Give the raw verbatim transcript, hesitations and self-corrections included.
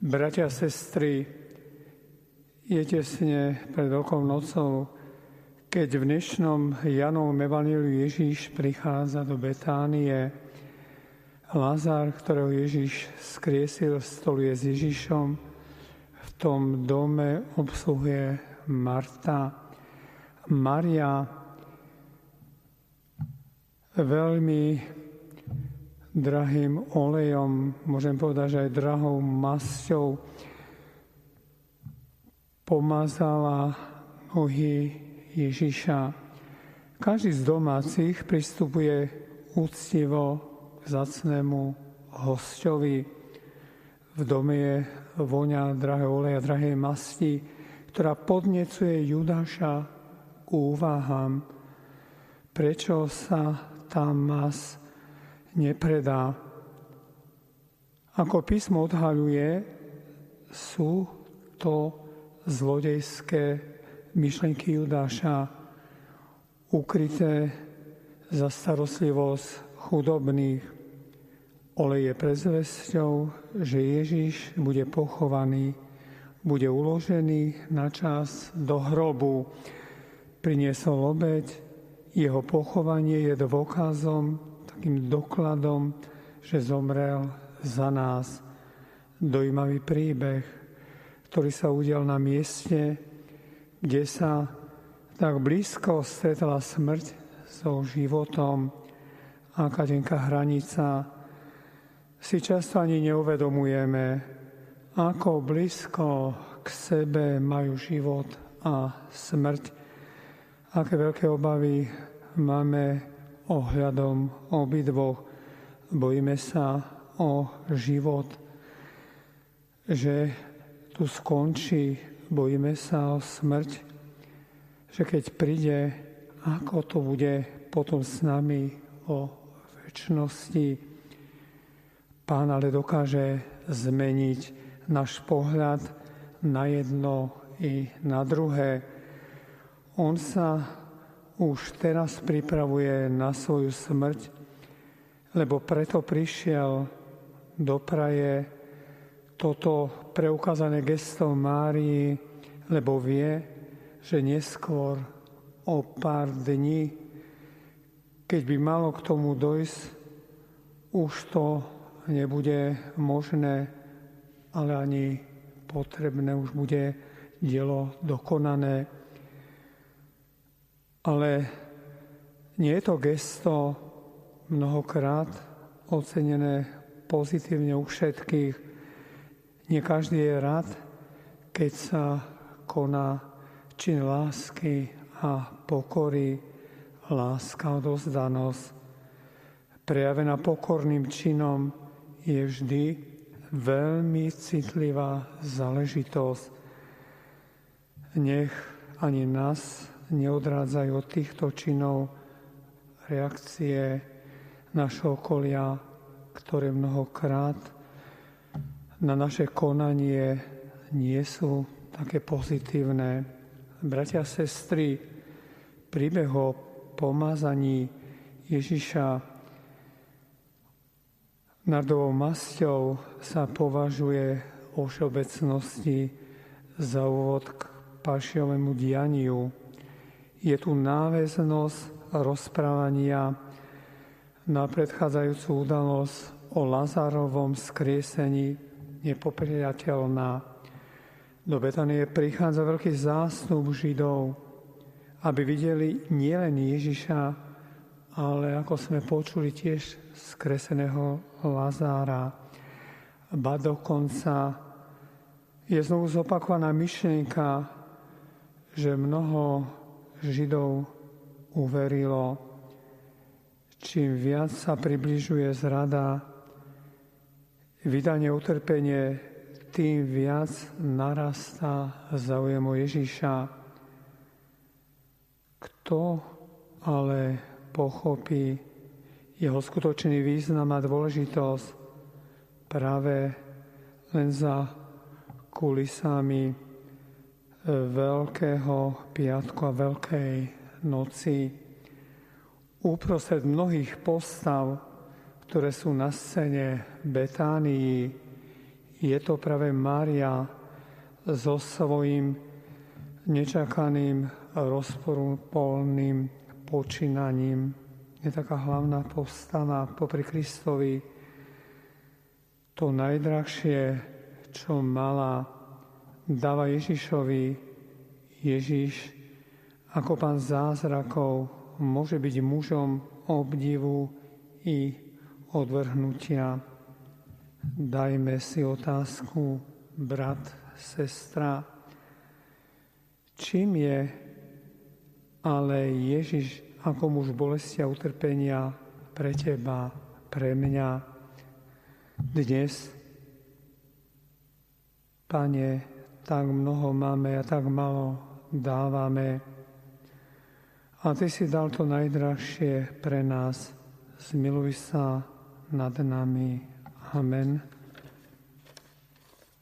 Bratia a sestry, je tesne pred Veľkou nocou, keď v dnešnom Jánovom Evanjeliu Ježíš prichádza do Betánie. Lázar, ktorého Ježíš skriesil, stoluje s Ježíšom, v tom dome obsluhuje Marta. Maria veľmi drahým olejom, môžem povedať, že aj drahou masťou, pomazala nohy Ježíša. Každý z domácich pristupuje úctivo k vzácnemu hosťovi. V dome je voňa drahého oleja, drahej masti, ktorá podnecuje Judáša k úvahám, prečo sa tá masť nepredá. Ako písmo odhaľuje, sú to zlodejské myšlienky Judáša, ukryté za starostlivosť chudobných. Olej je predzvesťou, že Ježíš bude pochovaný, bude uložený na čas do hrobu. Priniesol obeť, jeho pochovanie je dôkazom, takým dokladom, že zomrel za nás. Dojímavý príbeh, ktorý sa udial na mieste, kde sa tak blízko stretla smrť so životom. Aká tenká hranica, si často ani neuvedomujeme, ako blízko k sebe majú život a smrť, aké veľké obavy máme ohľadom obidvoch. Bojíme sa o život, že tu skončí, bojíme sa o smrť, že keď príde, ako to bude potom s nami o väčšnosti. Pán ale dokáže zmeniť náš pohľad na jedno i na druhé. On sa už teraz pripravuje na svoju smrť, lebo preto prišiel do praje toto preukázané gesto Márii, lebo vie, že neskôr o pár dní, keď by malo k tomu dojsť, už to nebude možné, ale ani potrebné, už bude dielo dokonané. Ale nie je to gesto mnohokrát ocenené pozitívne u všetkých. Nie každý je rád, keď sa koná čin lásky a pokory. Láska, odovzdanosť, prejavená pokorným činom, je vždy veľmi citlivá záležitosť. Nech ani nás neodrádzajú od týchto činov reakcie našho okolia, ktoré mnohokrát na naše konanie nie sú také pozitívne. Bratia a sestry, príbeh o pomazaní Ježiša nardovou masťou sa považuje vo všeobecnosti za úvod k pašiovému dianiu. Je tu náväznosť rozprávania na predchádzajúcu udalosť o Lázarovom skriesení nepopriateľná. Do Betánie prichádza veľký zástup Židov, aby videli nielen Ježiša, ale ako sme počuli tiež skreseného Lázára. Ba dokonca je znovu zopakovaná myšlienka, že mnoho Židov uverilo. Čím viac sa približuje zrada, vydanie, utrpenie, tým viac narastá záujem o Ježiša. Kto ale pochopí jeho skutočný význam a dôležitosť práve len za kulisami Veľkého piatku a Veľkej noci. Uprostred mnohých postav, ktoré sú na scéne Betánii, je to práve Mária so svojím nečakaným rozporúplným počínaním. Je taká hlavná postava popri Kristovi. To najdrahšie, čo mala, dáva Ježišovi. Ježiš ako pán zázrakov môže byť mužom obdivu i odvrhnutia. Dajme si otázku, brat, sestra, čím je ale Ježiš ako muž bolesti a utrpenia pre teba, pre mňa dnes? Pane, tak mnoho máme a tak malo dávame. A Ty si dal to najdrahšie pre nás. Zmiluj sa nad nami. Amen.